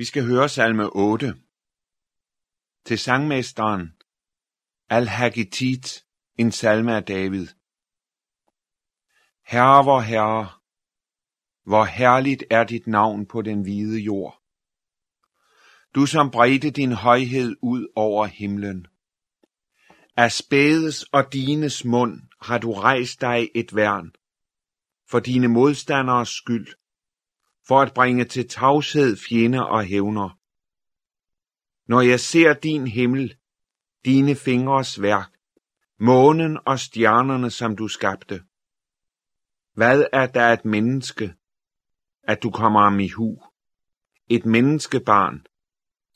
Vi skal høre salme 8. Til sangmesteren, Al-Hagitit, en salme af David. Herre, vor Herre, hvor herligt er dit navn på den hvide jord. Du som bredte din højhed ud over himlen. Af spædes og dines mund har du rejst dig et værn, for dine modstanderes skyld, for at bringe til tavshed fjender og hævner. Når jeg ser din himmel, dine fingres værk, månen og stjernerne, som du skabte. Hvad er der et menneske, at du kommer ham i hu, et menneskebarn,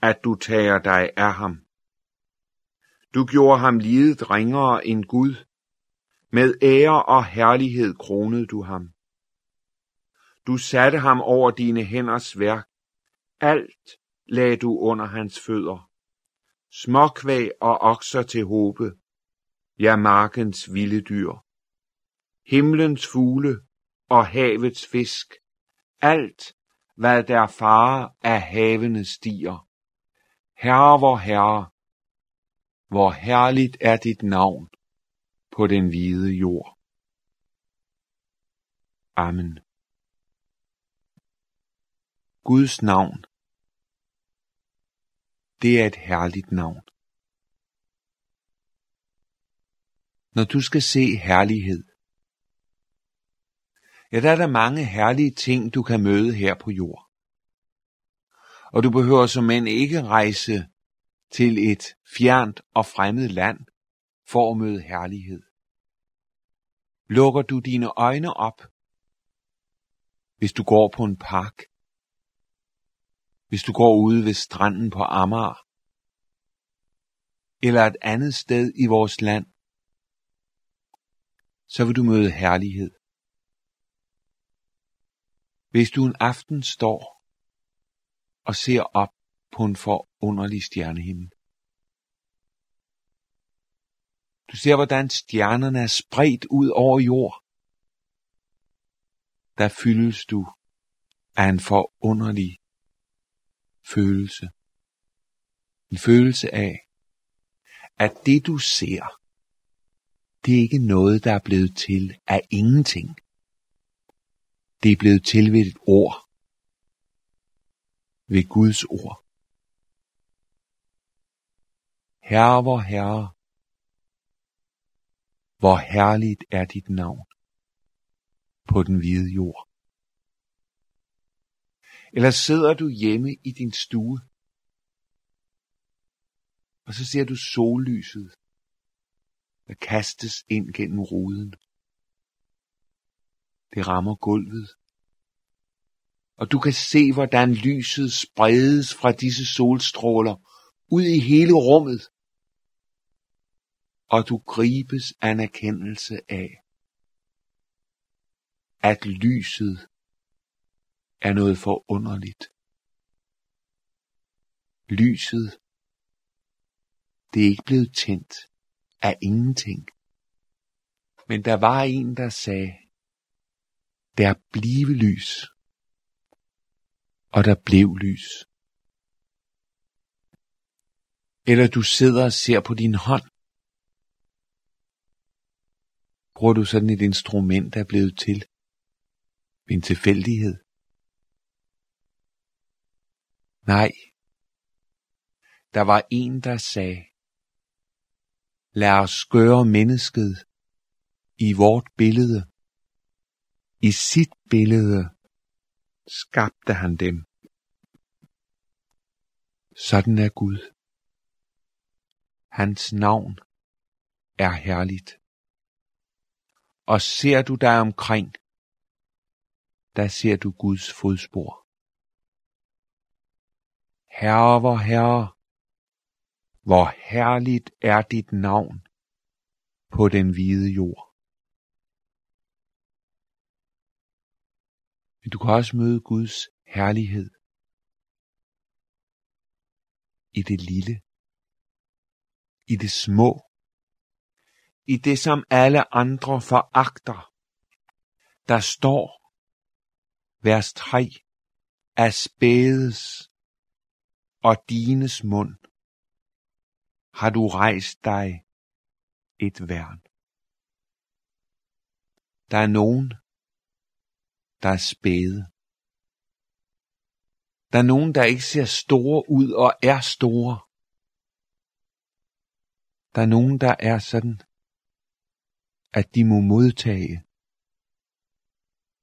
at du tager dig af ham? Du gjorde ham lidet ringere end Gud, med ære og herlighed kronede du ham. Du satte ham over dine hænders værk, alt lagde du under hans fødder, småkvæg og okser til håbe, ja, markens vilde dyr, himlens fugle og havets fisk, alt, hvad der farer af havene stiger. Herre, vor Herre, hvor herligt er dit navn på den hvide jord. Amen. Guds navn, det er et herligt navn. Når du skal se herlighed, ja, der er der mange herlige ting, du kan møde her på jord. Og du behøver som end ikke rejse til et fjernt og fremmed land for at møde herlighed. Lukker du dine øjne op, hvis du går på en park, hvis du går ude ved stranden på Amager, eller et andet sted i vores land, så vil du møde herlighed. Hvis du en aften står og ser op på en forunderlig stjernehimmel. Du ser, hvordan stjernerne er spredt ud over jord. Der fyldes du af en forunderlig følelse. En følelse af, at det du ser, det er ikke noget, der er blevet til af ingenting. Det er blevet til ved et ord, ved Guds ord. Herre, vor Herre, hvor herligt er dit navn på den hvide jord. Eller sidder du hjemme i din stue, og så ser du sollyset, der kastes ind gennem ruden. Det rammer gulvet, og du kan se, hvordan lyset spredes fra disse solstråler ud i hele rummet, og du gribes af en erkendelse af, at lyset er noget forunderligt. Lyset, det er ikke blevet tændt af ingenting, men der var en, der sagde, der blive lys, og der blev lys. Eller du sidder og ser på din hånd. Bruger du sådan et instrument, der er blevet til ved en tilfældighed? Nej, der var en, der sagde, lad os gøre mennesket i vort billede. I sit billede skabte han dem. Sådan er Gud. Hans navn er herligt. Og ser du dig omkring, der ser du Guds fodspor. Herre, vor Herre, hvor herligt er dit navn på den hvide jord. Men du kan også møde Guds herlighed i det lille, i det små, i det som alle andre foragter. Der står vers 3, af spædes og dines mund har du rejst dig et værn. Der er nogen, der er spæde. Der er nogen, der ikke ser store ud og er store. Der er nogen, der er sådan, at de må modtage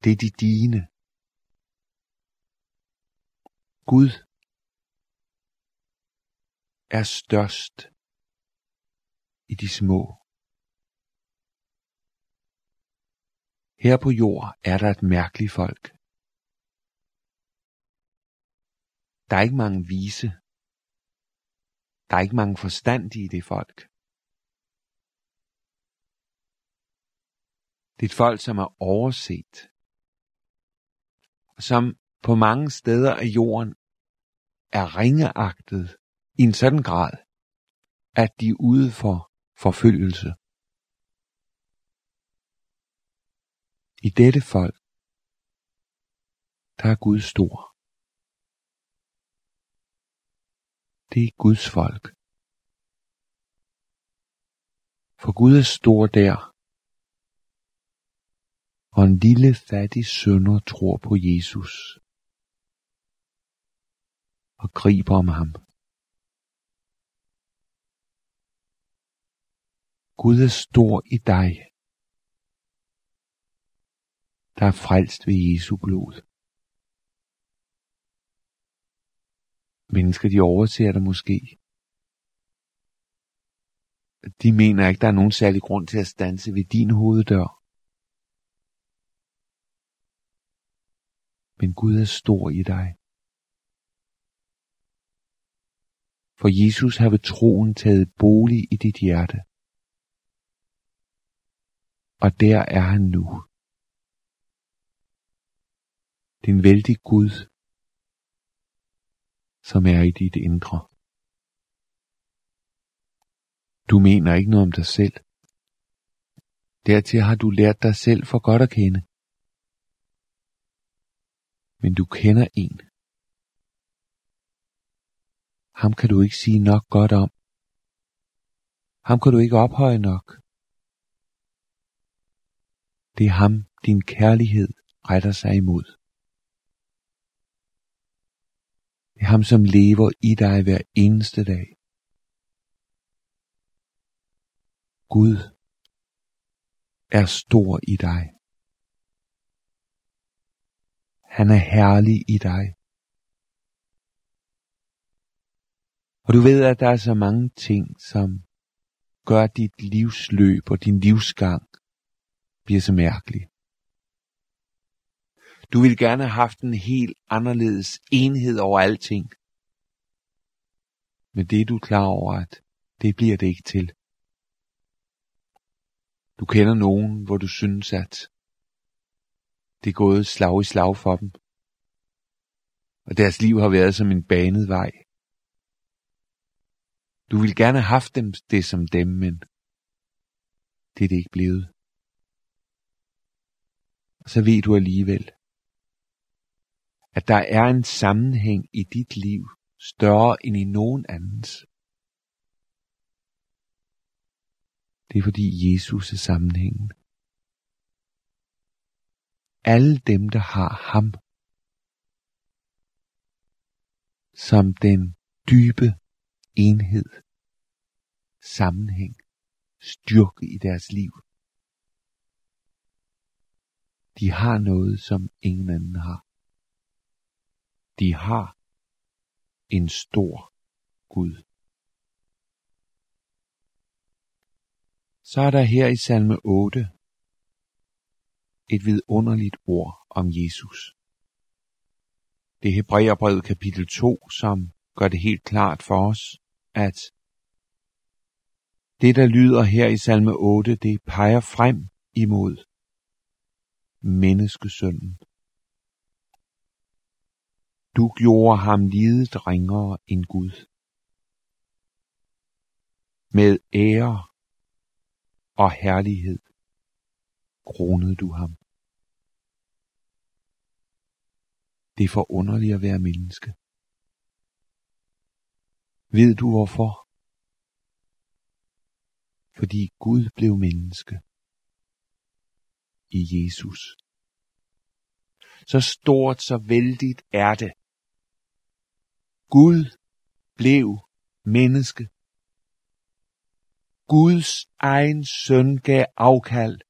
det, de dine. Gud er størst i de små. Her på jord er der et mærkeligt folk. Der er ikke mange vise. Der er ikke mange forstandige i det folk. Det er et folk, som er overset. Og som på mange steder af jorden er ringeagtet i en sådan grad, at de er ude for forfølgelse. I dette folk, der er Gud stor. Det er Guds folk. For Gud er stor der, og en lille fattig synder tror på Jesus og griber om ham. Gud er stor i dig, der er frelst ved Jesu blod. Mennesker, de overser det måske. De mener ikke, der er nogen særlig grund til at standse ved din hoveddør. Men Gud er stor i dig. For Jesus har ved troen taget bolig i dit hjerte. Og der er han nu. Det er en vældig Gud, som er i dit indre. Du mener ikke noget om dig selv. Dertil har du lært dig selv for godt at kende. Men du kender en. Ham kan du ikke sige nok godt om. Ham kan du ikke ophøje nok. Det er ham, din kærlighed retter sig imod. Det er ham, som lever i dig hver eneste dag. Gud er stor i dig. Han er herlig i dig. Og du ved, at der er så mange ting, som gør dit livsløb og din livsgang bliver så mærkelig. Du ville gerne have haft en helt anderledes enhed over alting. Men det er du klar over, at det bliver det ikke til. Du kender nogen, hvor du synes, at det er gået slag i slag for dem. Og deres liv har været som en banet vej. Du ville gerne have haft dem, det som dem, men det er det ikke blevet. Og så ved du alligevel, at der er en sammenhæng i dit liv, større end i nogen andens. Det er fordi Jesus er sammenhængen. Alle dem, der har ham, som den dybe enhed, sammenhæng, styrke i deres liv. De har noget, som ingen anden har. De har en stor Gud. Så er der her i salme 8 et vidunderligt ord om Jesus. Det er Hebræerbrevet kapitel 2, som gør det helt klart for os, at det, der lyder her i salme 8, det peger frem imod menneskesønnen. Du gjorde ham lidet ringere end Gud. Med ære og herlighed kronede du ham. Det er forunderligt at være menneske. Ved du hvorfor? Fordi Gud blev menneske i Jesus. Så stort, så vældigt er det. Gud blev menneske. Guds egen søn gav afkald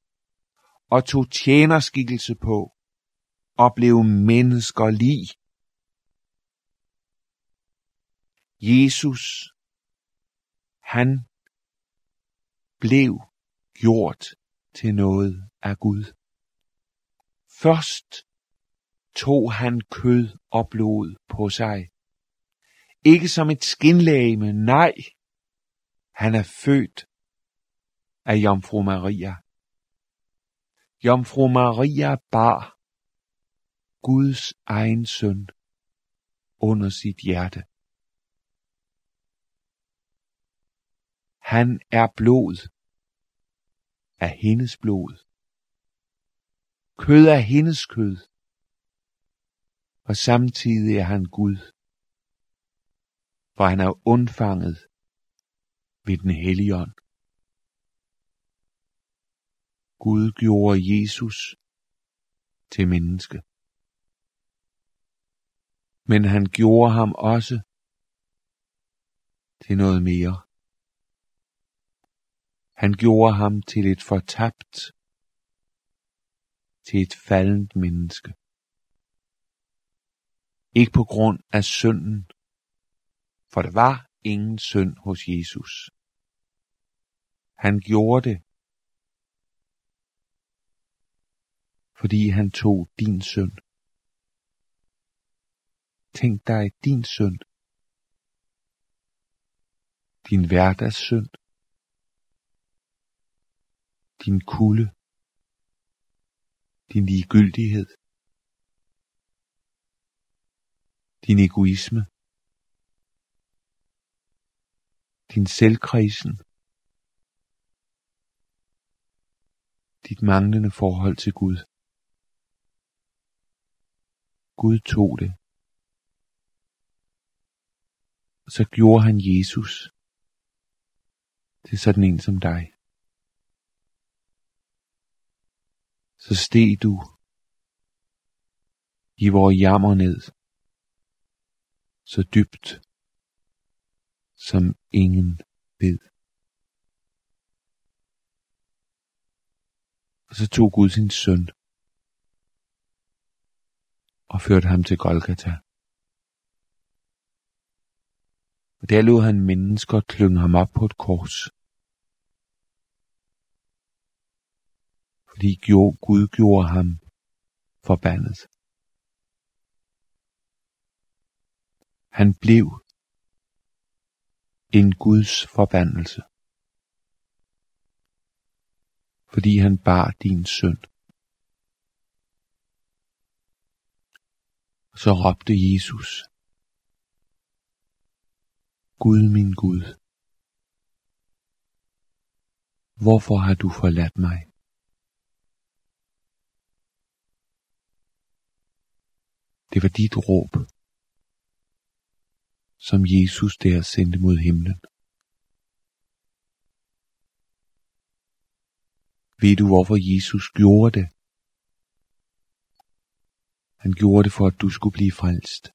og tog tjenerskikkelse på og blev menneskerlig. Jesus, han blev gjort til noget af Gud. Først tog han kød og blod på sig. Ikke som et skinlegeme, nej. Han er født af Jomfru Maria. Jomfru Maria bar Guds egen søn under sit hjerte. Han er blod af hendes blod, kød af hendes kød, og samtidig er han Gud, for han er undfanget ved den hellige ånd. Gud gjorde Jesus til menneske, men han gjorde ham også til noget mere. Han gjorde ham til et fortabt, til et faldent menneske. Ikke på grund af synden, for der var ingen synd hos Jesus. Han gjorde det, fordi han tog din synd. Tænk dig din synd, din hverdagssynd, din kulde, din ligegyldighed, din egoisme, din selvkrisen, dit manglende forhold til Gud. Gud tog det, og så gjorde han Jesus til sådan en som dig. Så steg du i vor jammer ned, så dybt som ingen ved. Og så tog Gud sin søn og førte ham til Golgata. Og der lod han mennesker klynge ham op på et kors. Fordi Gud gjorde ham forbandet. Han blev en Guds forbandelse, fordi han bar din synd. Så råbte Jesus: Gud, min Gud, hvorfor har du forladt mig? Det var dit råb, som Jesus der sendte mod himlen. Ved du hvorfor Jesus gjorde det? Han gjorde det for at du skulle blive frelst.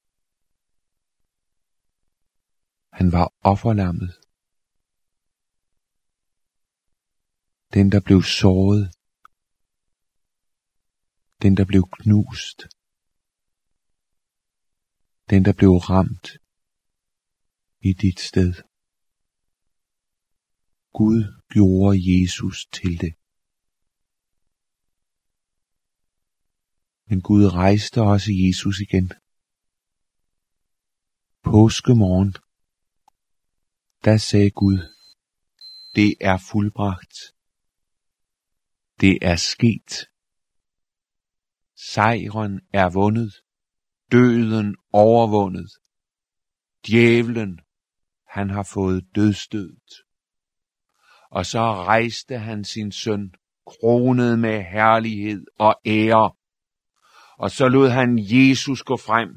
Han var offerlammet. Den der blev såret. Den der blev knust. Den der blev ramt i dit sted. Gud gjorde Jesus til det. Men Gud rejste også Jesus igen. Påskemorgen, der sagde Gud: Det er fuldbragt. Det er sket. Sejren er vundet. Døden overvundet. Djævlen, han har fået dødsstødet. Og så rejste han sin søn, kronet med herlighed og ære. Og så lod han Jesus gå frem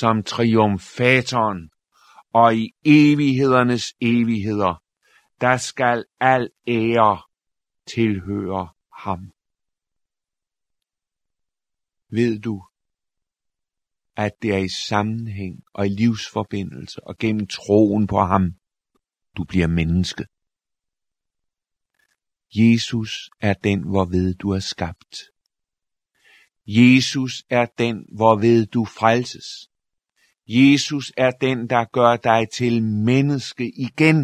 som triumfatoren og i evighedernes evigheder, der skal al ære tilhøre ham. Ved du, at det er i sammenhæng og i livsforbindelse og gennem troen på ham, du bliver menneske? Jesus er den, hvorved du er skabt. Jesus er den, hvorved du frelses. Jesus er den, der gør dig til menneske igen.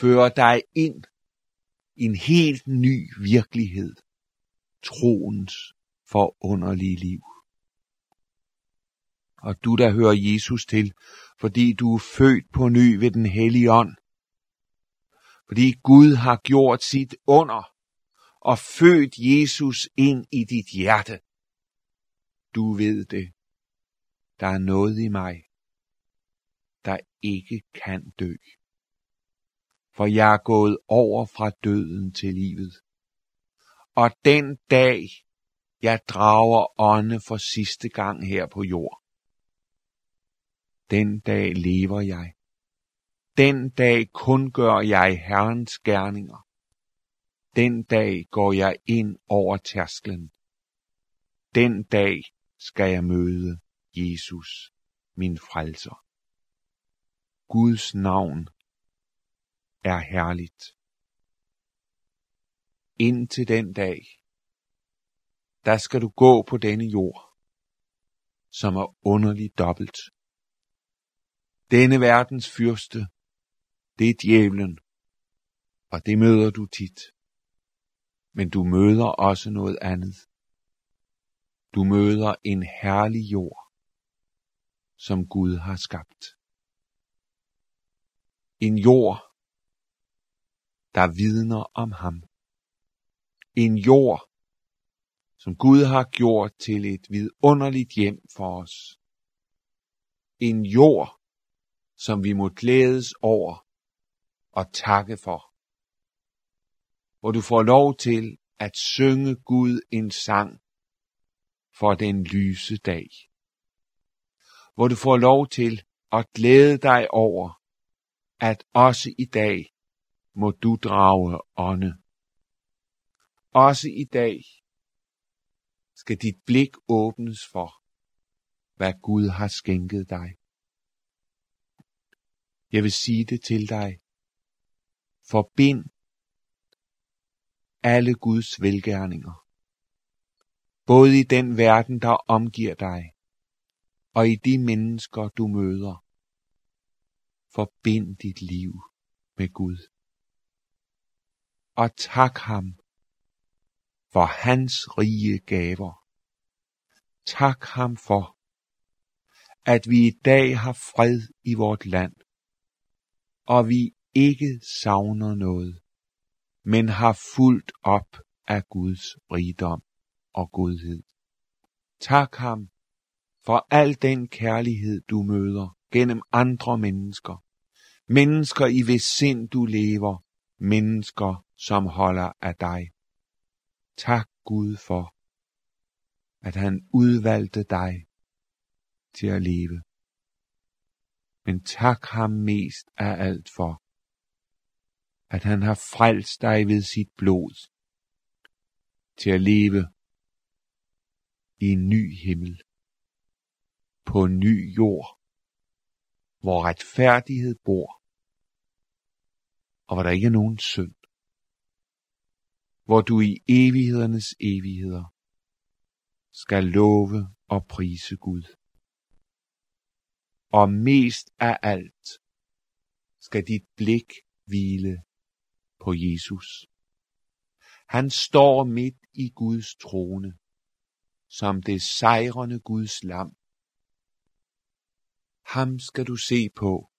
Fører dig ind i en helt ny virkelighed. Troens forunderlige liv. Og du, der hører Jesus til, fordi du er født på ny ved den hellige ånd. Fordi Gud har gjort sit under og født Jesus ind i dit hjerte. Du ved det. Der er noget i mig, der ikke kan dø. For jeg er gået over fra døden til livet. Og den dag, jeg drager ånde for sidste gang her på jord, den dag lever jeg. Den dag kun gør jeg Herrens gerninger. Den dag går jeg ind over tærsklen. Den dag skal jeg møde Jesus, min frelser. Guds navn er herligt. Indtil den dag, der skal du gå på denne jord, som er underligt dobbelt. Denne verdens fyrste, det er djævlen, og det møder du tit. Men du møder også noget andet. Du møder en herlig jord, som Gud har skabt. En jord, der vidner om ham. En jord, som Gud har gjort til et vidunderligt hjem for os. En jord, som vi må glædes over og takke for. Hvor du får lov til at synge Gud en sang for den lyse dag. Hvor du får lov til at glæde dig over, at også i dag må du drage ånde. Også i dag skal dit blik åbnes for, hvad Gud har skænket dig. Jeg vil sige det til dig. Forbind alle Guds velgerninger. Både i den verden, der omgiver dig, og i de mennesker, du møder. Forbind dit liv med Gud. Og tak ham for hans rige gaver. Tak ham for, at vi i dag har fred i vort land. Og vi ikke savner noget, men har fulgt op af Guds rigdom og godhed. Tak ham for al den kærlighed, du møder gennem andre mennesker. Mennesker i hvis sind du lever, mennesker som holder af dig. Tak Gud for, at han udvalgte dig til at leve. Men tak ham mest af alt for, at han har frelst dig ved sit blod, til at leve i en ny himmel, på en ny jord, hvor retfærdighed bor, og hvor der ikke er nogen synd, hvor du i evighedernes evigheder skal love og prise Gud. Og mest af alt skal dit blik hvile på Jesus. Han står midt i Guds trone, som det sejrende Guds lam. Ham skal du se på,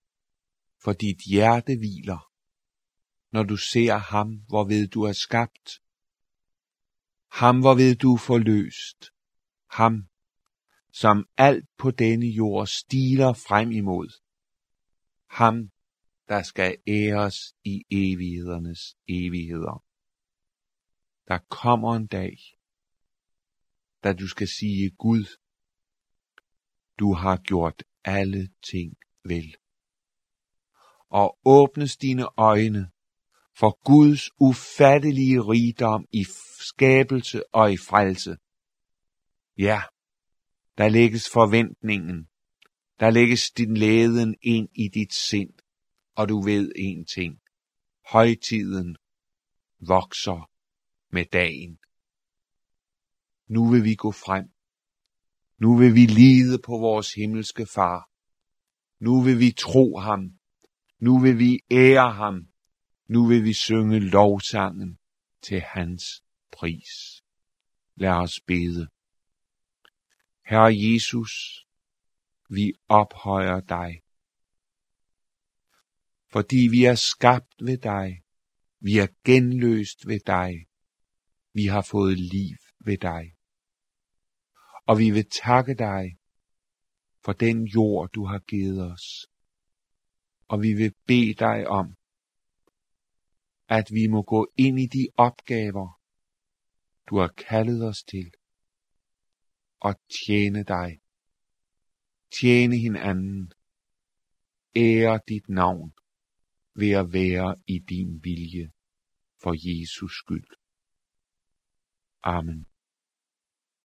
for dit hjerte hviler, når du ser ham, hvorved du er skabt. Ham, hvorved du er forløst. Ham, som alt på denne jord stiler frem imod. Ham, der skal æres i evighedernes evigheder. Der kommer en dag, da du skal sige Gud, du har gjort alle ting vel. Og åbnes dine øjne for Guds ufattelige rigdom i skabelse og i frelse. Ja, der lægges forventningen, der lægges din læden ind i dit sind, og du ved en ting. Højtiden vokser med dagen. Nu vil vi gå frem. Nu vil vi lide på vores himmelske far. Nu vil vi tro ham. Nu vil vi ære ham. Nu vil vi synge lovsangen til hans pris. Lad os bede. Herre Jesus, vi ophøjer dig, fordi vi er skabt ved dig, vi er genløst ved dig, vi har fået liv ved dig. Og vi vil takke dig for den jord, du har givet os. Og vi vil bede dig om, at vi må gå ind i de opgaver, du har kaldet os til, og tjene dig, tjene hinanden, ære dit navn ved at være i din vilje for Jesus skyld. Amen.